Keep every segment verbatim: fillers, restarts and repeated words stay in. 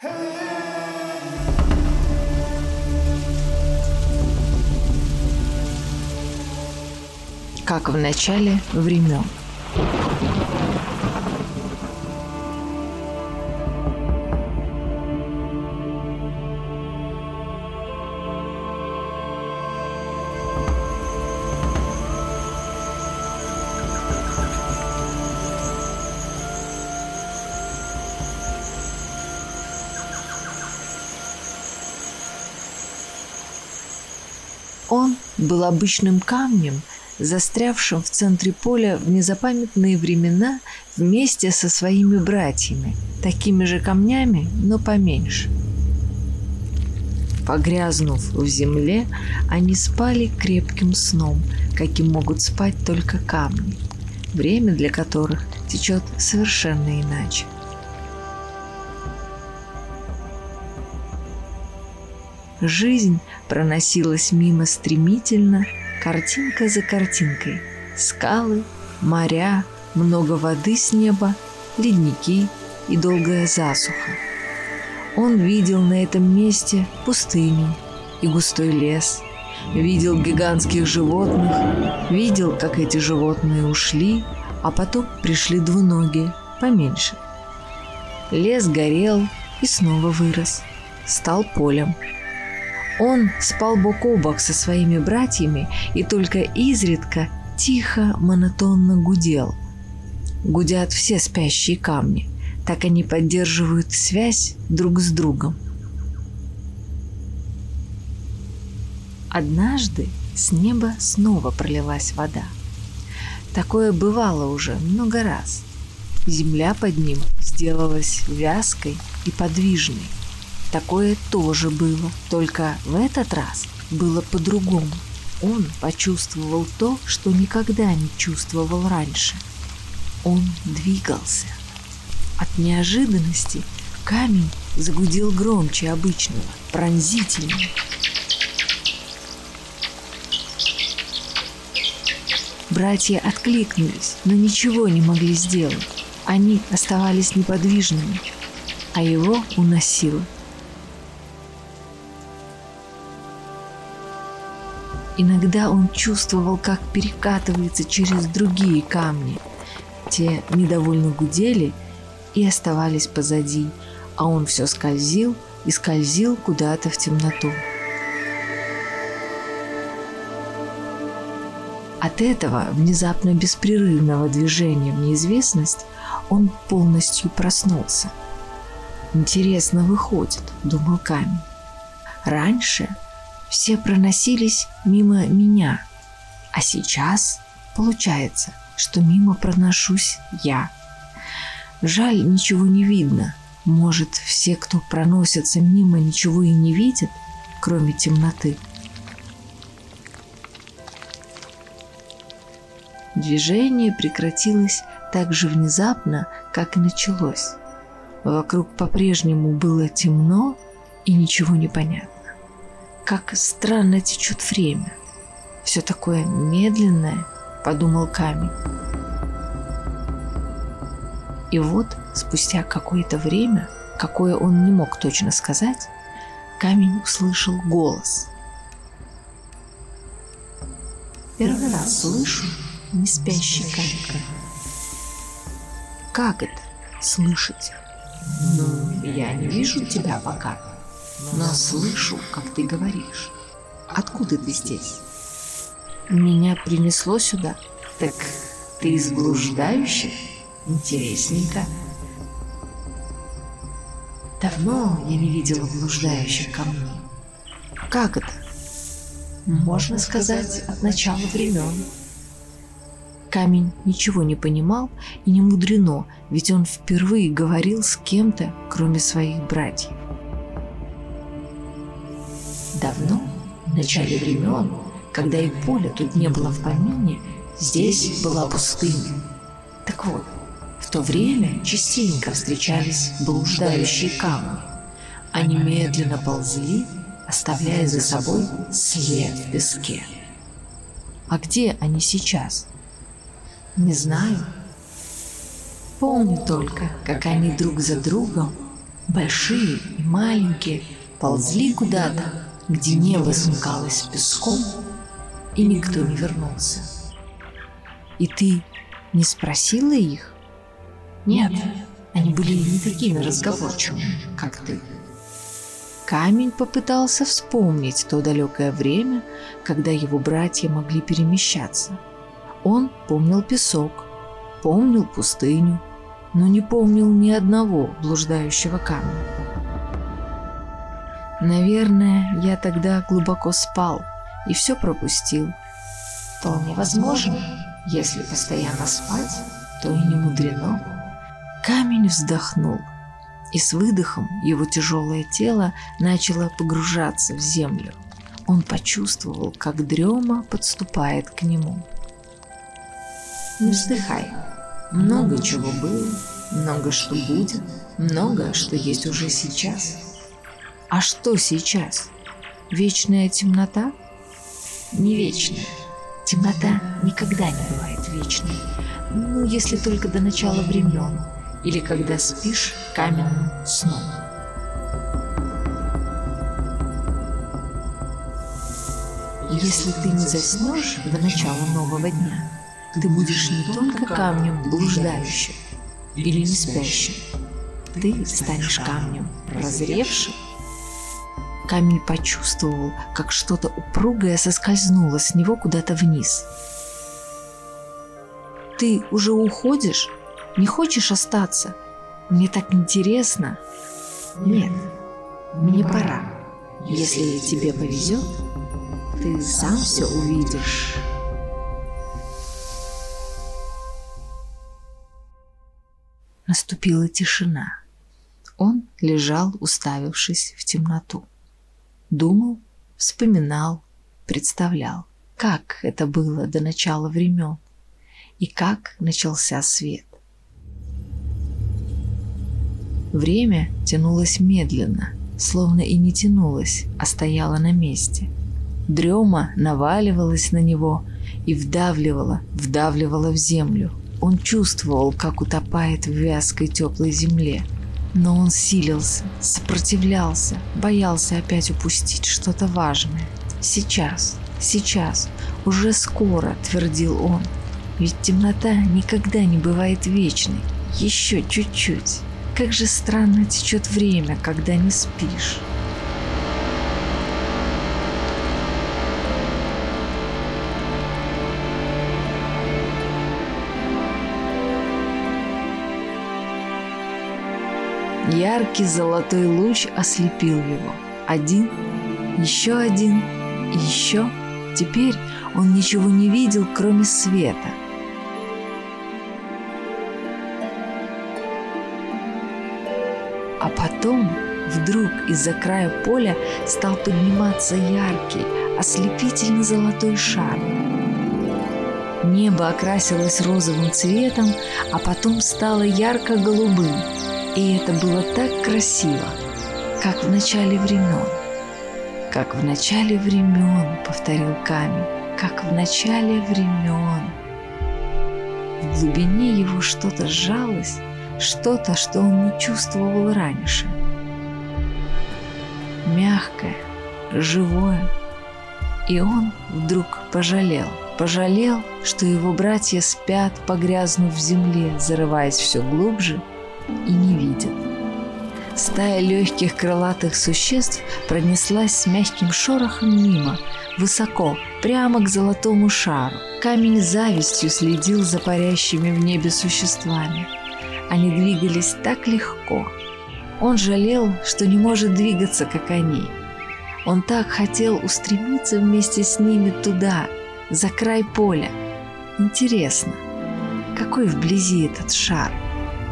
Как в начале времен. Он был обычным камнем, застрявшим в центре поля в незапамятные времена вместе со своими братьями, такими же камнями, но поменьше. Погрязнув в земле, они спали крепким сном, каким могут спать только камни, время для которых течет совершенно иначе. Жизнь проносилась мимо стремительно, картинка за картинкой. Скалы, моря, много воды с неба, ледники и долгая засуха. Он видел на этом месте пустыню и густой лес, видел гигантских животных, видел, как эти животные ушли, а потом пришли двуногие, поменьше. Лес горел и снова вырос, стал полем. Он спал бок о бок со своими братьями и только изредка тихо, монотонно гудел. Гудят все спящие камни, так они поддерживают связь друг с другом. Однажды с неба снова пролилась вода. Такое бывало уже много раз. Земля под ним сделалась вязкой и подвижной. Такое тоже было, только в этот раз было по-другому. Он почувствовал то, что никогда не чувствовал раньше. Он двигался. От неожиданности камень загудел громче обычного, пронзительнее. Братья откликнулись, но ничего не могли сделать. Они оставались неподвижными, а его уносило. Иногда он чувствовал, как перекатывается через другие камни. Те недовольно гудели и оставались позади, а он все скользил и скользил куда-то в темноту. От этого внезапно беспрерывного движения в неизвестность он полностью проснулся. «Интересно выходит», — думал камень. «Раньше все проносились мимо меня, а сейчас получается, что мимо проношусь я. Жаль, ничего не видно. Может, все, кто проносится мимо, ничего и не видят, кроме темноты». Движение прекратилось так же внезапно, как и началось. Вокруг по-прежнему было темно и ничего не понятно. «Как странно течет время. Все такое медленное», — подумал камень. И вот, спустя какое-то время, какое он не мог точно сказать, камень услышал голос. «Первый раз слышу не спящий камень. Как это слышать? Ну, я не вижу тебя пока. Но слышу, как ты говоришь. Откуда ты здесь?» «Меня принесло сюда». «Так ты из блуждающих? Интересненько. Давно я не видела блуждающих камней». «Как это?» «Можно сказать, от начала времен». Камень ничего не понимал, и не мудрено, ведь он впервые говорил с кем-то, кроме своих братьев. «Давно, в начале времен, когда и поля тут не было в помине, здесь была пустыня. Так вот, в то время частенько встречались блуждающие камни. Они медленно ползли, оставляя за собой след в песке». «А где они сейчас?» «Не знаю. Помню только, как они друг за другом большие и маленькие, ползли куда-то, где небо смыкалось песком, и никто не вернулся. И ты не спросила их? Нет, они были не такими разговорчивыми, как ты. Камень попытался вспомнить то далекое время, когда его братья могли перемещаться. Он помнил песок, помнил пустыню, но не помнил ни одного блуждающего камня. Наверное, я тогда глубоко спал и все пропустил. Вполне возможно, если постоянно спать, то и не мудрено. Камень вздохнул, и с выдохом его тяжелое тело начало погружаться в землю. Он почувствовал, как дрема подступает к нему. Не вздыхай. Много чего было, много что будет, много что есть уже сейчас. А что сейчас? Вечная темнота? Не вечная. Темнота никогда не бывает вечной. Ну, если только до начала времен. Или когда спишь каменным сном. Если ты не заснешь до начала нового дня, ты будешь не только камнем блуждающим или не спящим. Ты станешь камнем прозревшим. Камень почувствовал, как что-то упругое соскользнуло с него куда-то вниз. «Ты уже уходишь? Не хочешь остаться? Мне так интересно!» «Нет, мне пора. Если тебе повезет, ты сам все увидишь». Наступила тишина. Он лежал, уставившись в темноту. Думал, вспоминал, представлял, как это было до начала времен и как начался свет. Время тянулось медленно, словно и не тянулось, а стояло на месте. Дрема наваливалась на него и вдавливала, вдавливала в землю. Он чувствовал, как утопает в вязкой теплой земле. Но он силился, сопротивлялся, боялся опять упустить что-то важное. «Сейчас, сейчас, уже скоро», — твердил он. «Ведь темнота никогда не бывает вечной. Еще чуть-чуть. Как же странно течет время, когда не спишь». Яркий золотой луч ослепил его. Один, еще один и еще. Теперь он ничего не видел, кроме света. А потом вдруг из-за края поля стал подниматься яркий, ослепительно-золотой шар. Небо окрасилось розовым цветом, а потом стало ярко-голубым. И это было так красиво, как в начале времен. «Как в начале времен», — повторил камень, «как в начале времен». В глубине его что-то сжалось, что-то, что он не чувствовал раньше. Мягкое, живое. И он вдруг пожалел, пожалел, что его братья спят, погрязнув в земле, зарываясь все глубже, и не видят. Стая легких крылатых существ пронеслась с мягким шорохом мимо, высоко, прямо к золотому шару. Камень завистью следил за парящими в небе существами. Они двигались так легко. Он жалел, что не может двигаться, как они. Он так хотел устремиться вместе с ними туда, за край поля. Интересно, какой вблизи этот шар?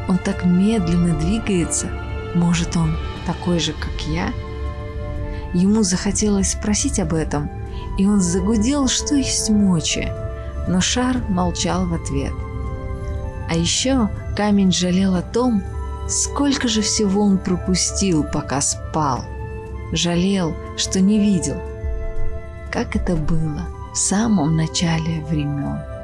Он так медленно двигается. Может, он такой же, как я? Ему захотелось спросить об этом, и он загудел, что есть мочи. Но шар молчал в ответ. А еще камень жалел о том, сколько же всего он пропустил, пока спал. Жалел, что не видел. Как это было в самом начале времен.